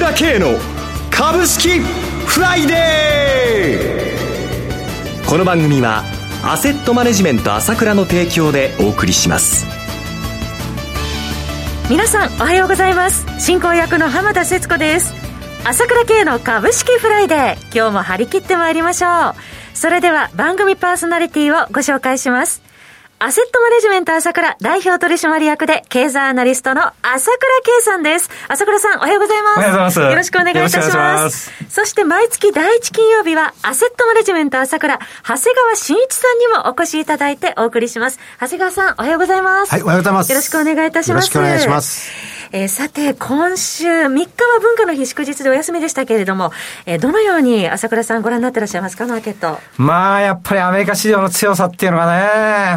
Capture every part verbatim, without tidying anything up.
倉慶の株式フライデー。この番組はアセットマネジメント朝倉の提供でお送りします。皆さんおはようございます。進行役の浜田節子です。朝倉慶の株式フライデー、今日も張り切ってまいりましょう。それでは番組パーソナリティをご紹介します。アセットマネジメント朝倉代表取締役で経済アナリストの朝倉慶さんです。朝倉さんおはようございます。おはようございます。よろしくお願いいたします。よろしくお願いします。そして毎月だいいち金曜日はアセットマネジメント朝倉長谷川慎一さんにもお越しいただいてお送りします。長谷川さんおはようございます。はい、おはようございます。よろしくお願いいたします。よろしくお願いします。えー、さて今週みっかは文化の日祝日でお休みでしたけれども、えー、どのように朝倉さんご覧になってらっしゃいますか、マーケット。まあやっぱりアメリカ市場の強さっていうのがね、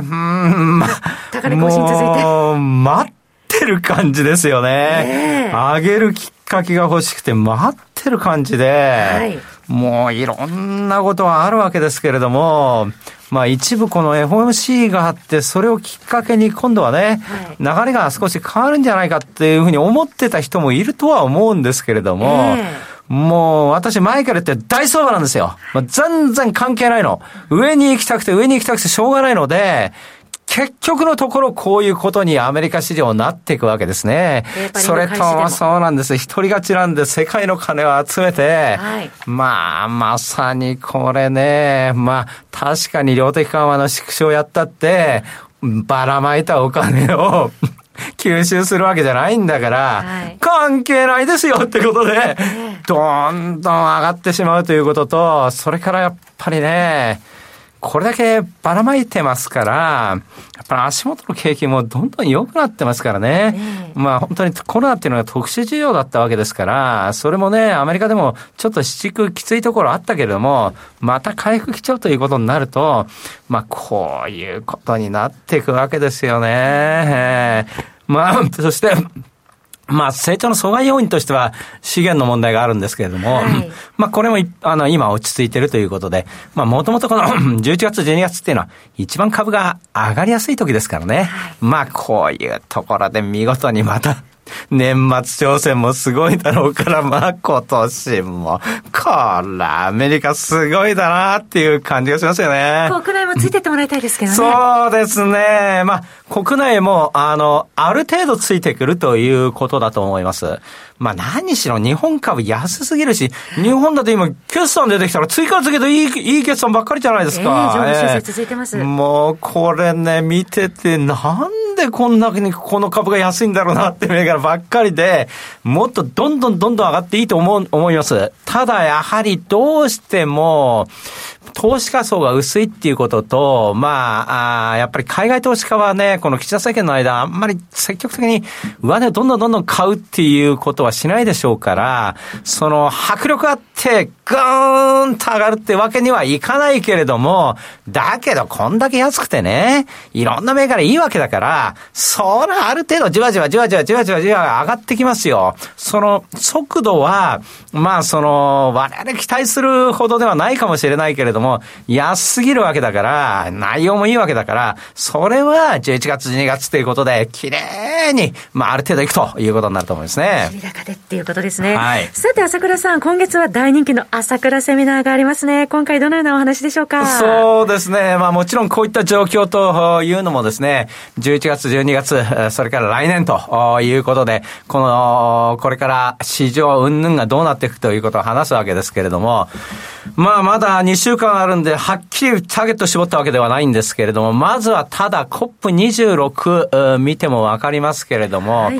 うーん、ま、高値更新続いてもう待ってる感じですよね、えー、上げるきっかけが欲しくて待ってる感じで、はい、もういろんなことはあるわけですけれども、まあ一部この エフオーエムシー があって、それをきっかけに今度はね、流れが少し変わるんじゃないかっていうふうに思ってた人もいるとは思うんですけれども、もう私マイケルって大相場なんですよ。全然関係ないの。上に行きたくて上に行きたくてしょうがないので、結局のところこういうことにアメリカ市場になっていくわけですね。それとそうなんです。一人勝ちなんで世界の金を集めて、はい、まあまさにこれね、まあ確かに量的緩和の縮小をやったってばらまいたお金を吸収するわけじゃないんだから、はい、関係ないですよってことでどんどん上がってしまうということと、それからやっぱりね。これだけばらまいてますから、やっぱり足元の景気もどんどん良くなってますからね。えー、まあ本当にコロナっていうのが特殊事情だったわけですから、それもね、アメリカでもちょっと市中きついところあったけれども、また回復基調ということになると、まあこういうことになっていくわけですよね。まあ、そして、まあ成長の阻害要因としては資源の問題があるんですけれども、はい、まあこれもあの今落ち着いているということで、まあもともとこのじゅういちがつじゅうにがつっていうのは一番株が上がりやすい時ですからね、はい、まあこういうところで見事にまた年末調整もすごいだろうから、まあ今年もこらアメリカすごいだなっていう感じがしますよね。国内もついてってもらいたいですけどね。そうですね。まあ国内もあのある程度ついてくるということだと思います。まあ何しろ日本株安すぎるし、日本だって今決算出てきたら次から次へといい、いい決算ばっかりじゃないですか。えー、上昇勢続いてます。えー、もうこれね見てて、なんでこんなにこの株が安いんだろうなって銘柄ばっかりで、もっとどんどんどんどん上がっていいと思う、思います。ただやはりどうしても投資家層が薄いっていうことと、まあ、あやっぱり海外投資家はね、この岸田政権の間あんまり積極的に上値をどんどんどんどん買うっていうことはしないでしょうから、その迫力あってガーンと上がるってわけにはいかないけれども、だけどこんだけ安くてね、いろんな銘柄いいわけだから、そらある程度じわじわじわじわじわじわじわ上がってきますよ。その速度はまあその我々期待するほどではないかもしれないけれども、安すぎるわけだから、内容もいいわけだから、それはじゅういちがつじゅうにがつということで綺麗にまあある程度いくということになると思いますね。でっていうことですね。はい、さて朝倉さん、今月は大人気の朝倉セミナーがありますね。今回どのようなお話でしょうか。そうですね、まあ、もちろんこういった状況というのもですね、じゅういちがつじゅうにがつ、それから来年ということで、このこれから市場云々がどうなっていくということを話すわけですけれども、まあまだにしゅうかんあるんではっきりターゲット絞ったわけではないんですけれども、まずはただ コップにじゅうろく 見ても分かりますけれども、はい、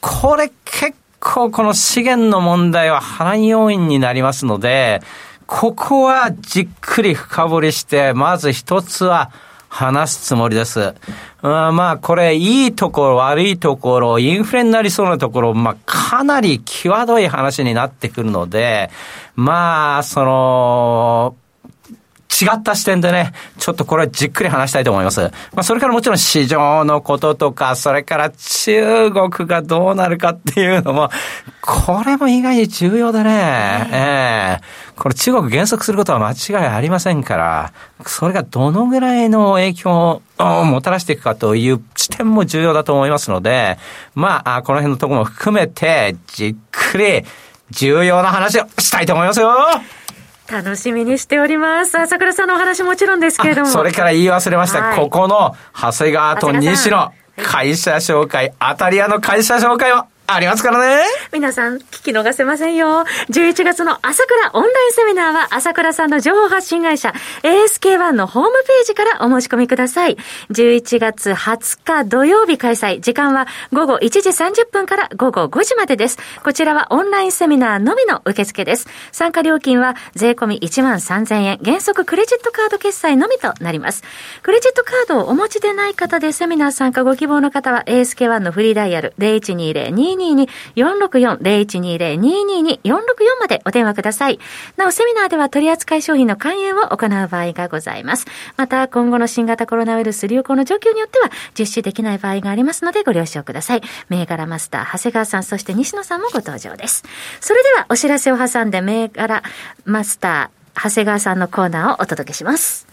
これ結構この資源の問題は波乱要因になりますので、ここはじっくり深掘りして、まず一つは話すつもりです。まあこれいいところ悪いところ、インフレになりそうなところ、まあかなり際どい話になってくるので、まあその違った視点でね、ちょっとこれはじっくり話したいと思います。まあそれからもちろん市場のこととか、それから中国がどうなるかっていうのも、これも意外に重要だね。ええー。これ中国減速することは間違いありませんから、それがどのぐらいの影響をもたらしていくかという視点も重要だと思いますので、まあこの辺のところも含めてじっくり重要な話をしたいと思いますよ。楽しみにしております。朝倉さんのお話もちろんですけれども、それから言い忘れました、はい、ここの長谷川と西野会社紹介、アタリアの会社紹介はありますからね。皆さん聞き逃せませんよ。じゅういちがつの朝倉オンラインセミナーは朝倉さんの情報発信会社 エーエスケーワン のホームページからお申し込みください。じゅういちがつはつか土曜日開催。時間はごごいちじさんじゅっぷんからごごごじまでです。こちらはオンラインセミナーのみの受付です。参加料金は税込み いちまんさんぜんえん、原則クレジットカード決済のみとなります。クレジットカードをお持ちでない方でセミナー参加ご希望の方は エーエスケーワン のフリーダイヤル ゼロいちにゼロにーにーよんろくよん ゼロいちにゼロにーにーよんろくよん までお電話ください。なおセミナーでは取扱い商品の勧誘を行う場合がございます。また今後の新型コロナウイルス流行の状況によっては実施できない場合がありますのでご了承ください。銘柄マスター長谷川さん、そして西野さんもご登場です。それではお知らせを挟んで銘柄マスター長谷川さんのコーナーをお届けします。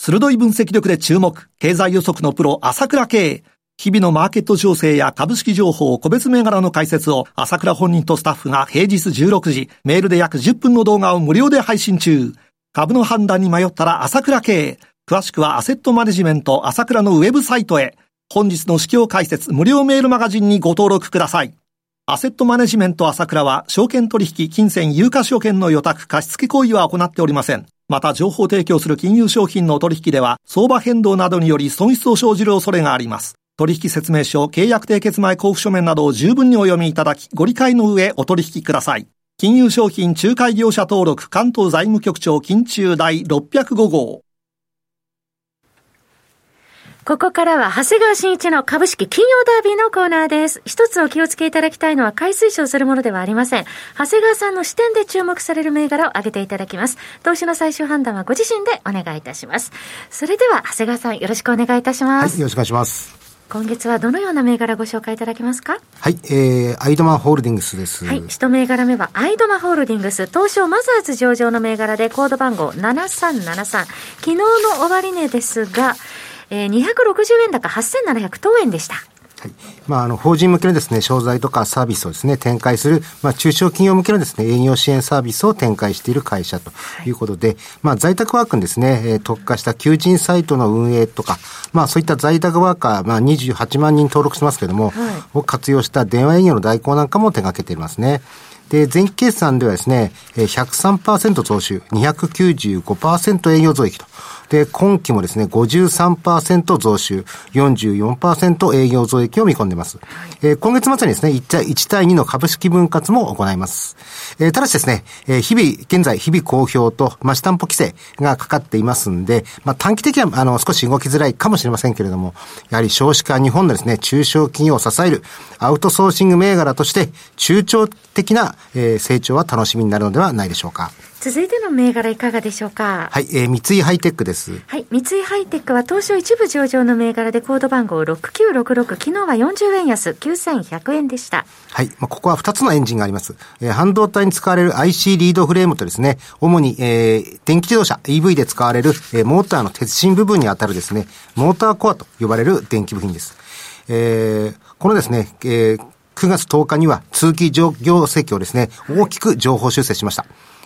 鋭い分析力で注目、経済予測のプロ朝倉慶。日々のマーケット情勢や株式情報、個別銘柄の解説を朝倉本人とスタッフが平日じゅうろくじ、メールで約じゅっぷんの動画を無料で配信中。株の判断に迷ったら朝倉経営。詳しくはアセットマネジメント朝倉のウェブサイトへ。本日の市況解説、無料メールマガジンにご登録ください。アセットマネジメント朝倉は、証券取引、金銭、有価証券の予託、貸付行為は行っておりません。また、情報提供する金融商品のお取引では、相場変動などにより損失を生じる恐れがあります。取引説明書、契約締結前交付書面などを十分にお読みいただき、ご理解の上お取引ください。金融商品仲介業者登録関東財務局長金中第ろっぴゃくごごう。ここからは長谷川真一の株式金曜ダービーのコーナーです。一つお気をつけいただきたいのは買い推奨するものではありません。長谷川さんの視点で注目される銘柄を挙げていただきます。投資の最終判断はご自身でお願いいたします。それでは長谷川さん、よろしくお願いいたします。はい、よろしくお願いします。今月はどのような銘柄ご紹介いただけますか。はい、えー、アイドマホールディングスです。はい、一銘柄目はアイドマホールディングス、東証マザーズ上場の銘柄でコード番号ななさんななさん。昨日の終値ですが、えー、にひゃくろくじゅうえん高はっせんななひゃくとうえんでした。はい、まあ、あの法人向けのですね、商材とかサービスをですね、展開する、まあ、中小企業向けのですね、営業支援サービスを展開している会社ということで、はい、まあ、在宅ワークにですね、えー、特化した求人サイトの運営とか、まあ、そういった在宅ワーカー、まあ、にじゅうはちまんにん登録してますけれども、はい、を活用した電話営業の代行なんかも手掛けていますね。で、前期決算ではですね、ひゃくさんパーセント 増収、にひゃくきゅうじゅうごパーセント 営業増益と。で、今期もですね、ごじゅうさんパーセント 増収、よんじゅうよんパーセント 営業増益を見込んでます。えー、今月末にですね、いちたいにの株式分割も行います。えー、ただしですね、えー、日々、現在、日々好評と、まあ、担保規制がかかっていますんで、まあ、短期的には、あの、少し動きづらいかもしれませんけれども、やはり少子化、日本のですね、中小企業を支えるアウトソーシング銘柄として、中長的なえー、成長は楽しみになるのではないでしょうか。続いての銘柄いかがでしょうか。はい、えー、三井ハイテックです。はい、三井ハイテックは東証一部上場の銘柄でコード番号ろくきゅうろくろく、昨日はよんじゅうえん安、きゅうせんひゃくえんでした。はい、まあ、ここはふたつのエンジンがあります。えー、半導体に使われる アイシー リードフレームとですね、主に、えー、電気自動車 イーブイ で使われる、えー、モーターの鉄芯部分にあたるですね、モーターコアと呼ばれる電気部品です。えー、このですね、えーくがつとおかには通期業績をですね、大きく上方修正しました。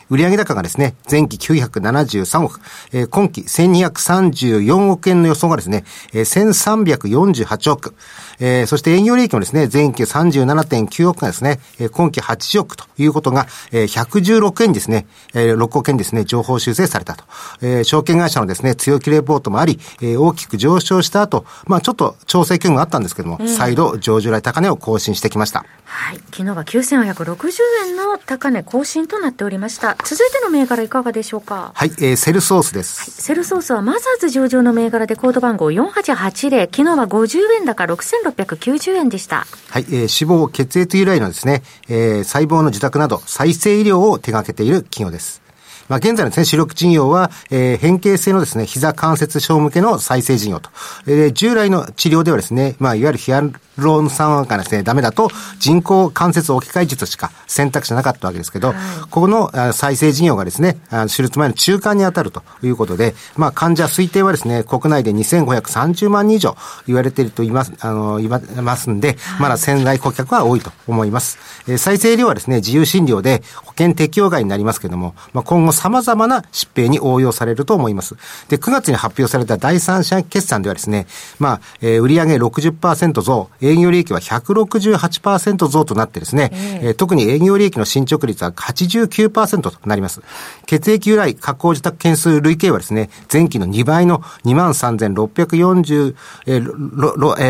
売上高がですね、前期きゅうひゃくななじゅうさんおく、えー、今期せんにひゃくさんじゅうよんおくえんの予想がですね、えー、せんさんびゃくよんじゅうはちおく、えー、そして営業利益もですね、前期 さんじゅうななてんきゅうおくがですね、えー、今期はちおくということが、えー、ひゃくじゅうろくえんですね、えー、ろくおくえんですね、上方修正されたと。えー、証券会社のですね、強気レポートもあり、えー、大きく上昇した後、まあちょっと調整局があったんですけども、うん、再度上場来高値を更新してきました。はい、昨日はきゅうせんごひゃくろくじゅうえんの高値更新となっておりました。続いての銘柄いかがでしょうか。はい、えー、セルソースです。はい、セルソースはマザーズ上場の銘柄でコード番号よんはちはちゼロ、昨日はごじゅうえん高ろくせんろっぴゃくきゅうじゅうえんでした。はい、えー、脂肪、血液由来のですね、えー、細胞の受託など再生医療を手掛けている企業です。まあ、現在のですね、主力事業は、えー、変形性のですね、膝関節症向けの再生事業と、えー、従来の治療ではですね、まあ、いわゆるヒアルロン酸がですね、ダメだと人工関節置き換え術しか選択肢なかったわけですけど、はい、ここの再生事業がですね、手術前の中間に当たるということで、まあ、患者推定はですね、国内でにせんごひゃくさんじゅうまんにん以上言われていると言います、あの、言いますんで、まだ潜在顧客は多いと思います。えー、再生医療はですね、自由診療で保険適用外になりますけども、まあ、今後様々な疾病に応用されると思います。で、くがつに発表された第三者決算ではですね、まあ、えー、売上 ろくじゅっパーセント 増、営業利益は ひゃくろくじゅうはちパーセント 増となってですね、えー、特に営業利益の進捗率は はちじゅうきゅうパーセント となります。血液由来加工受託件数累計はですね、前期のにばいの にまんさんぜんろっぴゃくよんじゅう、えーえ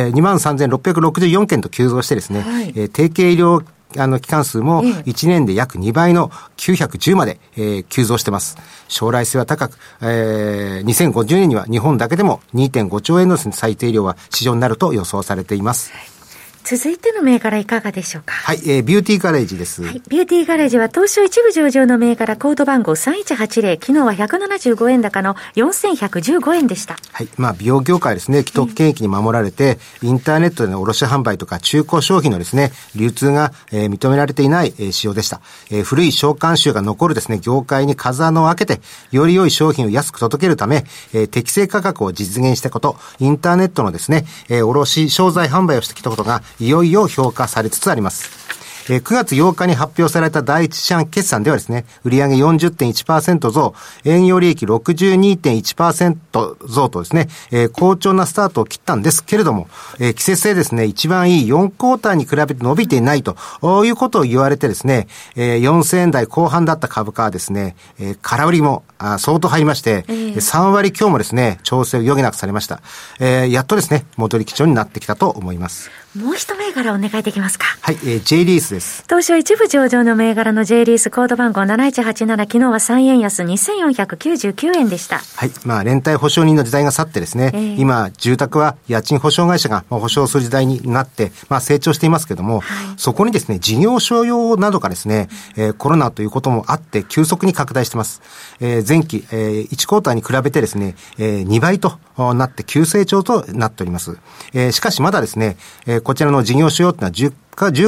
ー、にまんさんぜんろっぴゃくろくじゅうよんけんと急増してですね、はい、えー、提携医療あの、期間数もいちねんで約にばいのきゅうひゃくじゅうまで、えー、急増してます。将来性は高く、えー、にせんごじゅうねんには日本だけでも にてんごちょうえんの最低量は市場になると予想されています。続いての銘柄いかがでしょうか。はい、えー、ビューティーガレージです、はい、ビューティーガレージは東証一部上場の銘柄コード番号さんいちはちぜろ、昨日はひゃくななじゅうごえん高のよんせんひゃくじゅうごえんでした。はい、まあ美容業界ですね、既得権益に守られて、うん、インターネットでの卸販売とか中古商品のですね、流通が、えー、認められていない、えー、仕様でした、えー、古い商慣習が残るですね、業界に風穴を開けて、より良い商品を安く届けるため、えー、適正価格を実現したこと、インターネットのですね、えー、卸商材販売をしてきたことがいよいよ評価されつつあります。えー、くがつようかに発表された第一四半期決算ではですね、売上 よんじゅってんいちパーセント 増、営業利益 ろくじゅうにてんいちパーセント 増とですね、えー、好調なスタートを切ったんですけれども、えー、季節性ですね、一番いいよんクォーターに比べて伸びていないということを言われてですね、えー、よんせんえんだいこう半だった株価はですね、えー、空売りもあ相当入りまして、えー、さんわりきょうもですね、調整を余儀なくされました。えー、やっとですね、戻り基調になってきたと思います。もう一銘柄お願いできますか。はい、えー、J リースです。東証一部上場の銘柄の J リースコード番号なないちはちなな、昨日はさんえん安 にせんよんひゃくきゅうじゅうきゅうえんでした。はい、まあ連帯保証人の時代が去ってですね、えー、今住宅は家賃保証会社が保証する時代になって、まあ成長していますけども、はい、そこにですね、事業所用などがですね、えー、コロナということもあって急速に拡大してます。えー、前期、えー、いちクォーターに比べてですね、えー、にばいとなって急成長となっております。えー、しかしまだですね、えーこちらの事業所用というのはじゅ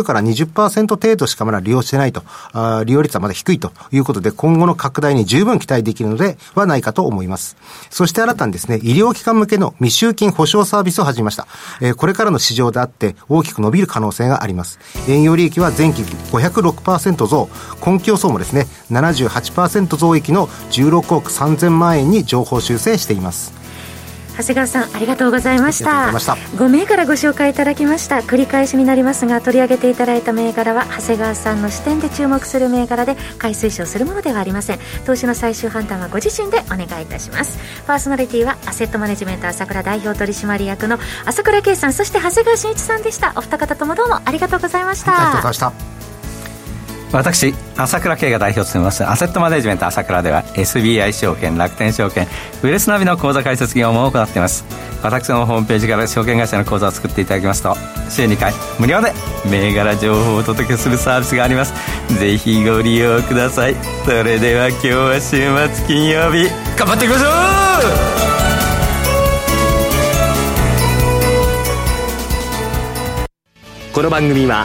っからにじゅっパーセント 程度しかまだ利用してないと、あ利用率はまだ低いということで、今後の拡大に十分期待できるのではないかと思います。そして新たにですね、医療機関向けの未収金保証サービスを始めました。えー、これからの市場であって大きく伸びる可能性があります。営業利益は前期 ごひゃくろくパーセント 増、今競争もですね ななじゅうはちパーセント 増益のじゅうろくおくさんぜんまんえんに上方修正しています。長谷川さん、ありがとうございました。ごめいからご紹介いただきました。繰り返しになりますが、取り上げていただいた銘柄は長谷川さんの視点で注目する銘柄で、買い推奨するものではありません。投資の最終判断はご自身でお願いいたします。パーソナリティはアセットマネジメント朝倉代表取締役の朝倉圭さん、そして長谷川慎一さんでした。お二方ともどうもありがとうございました。ありがとうございました。私、朝倉慶が代表を務めますアセットマネジメント朝倉では エスビーアイ 証券、楽天証券、ウェルスナビの口座開設業務を行っています。私のホームページから証券会社の口座を作っていただきますと、週にかい無料で銘柄情報をお届けするサービスがあります。ぜひご利用ください。それでは今日は週末金曜日、頑張っていきましょう。この番組は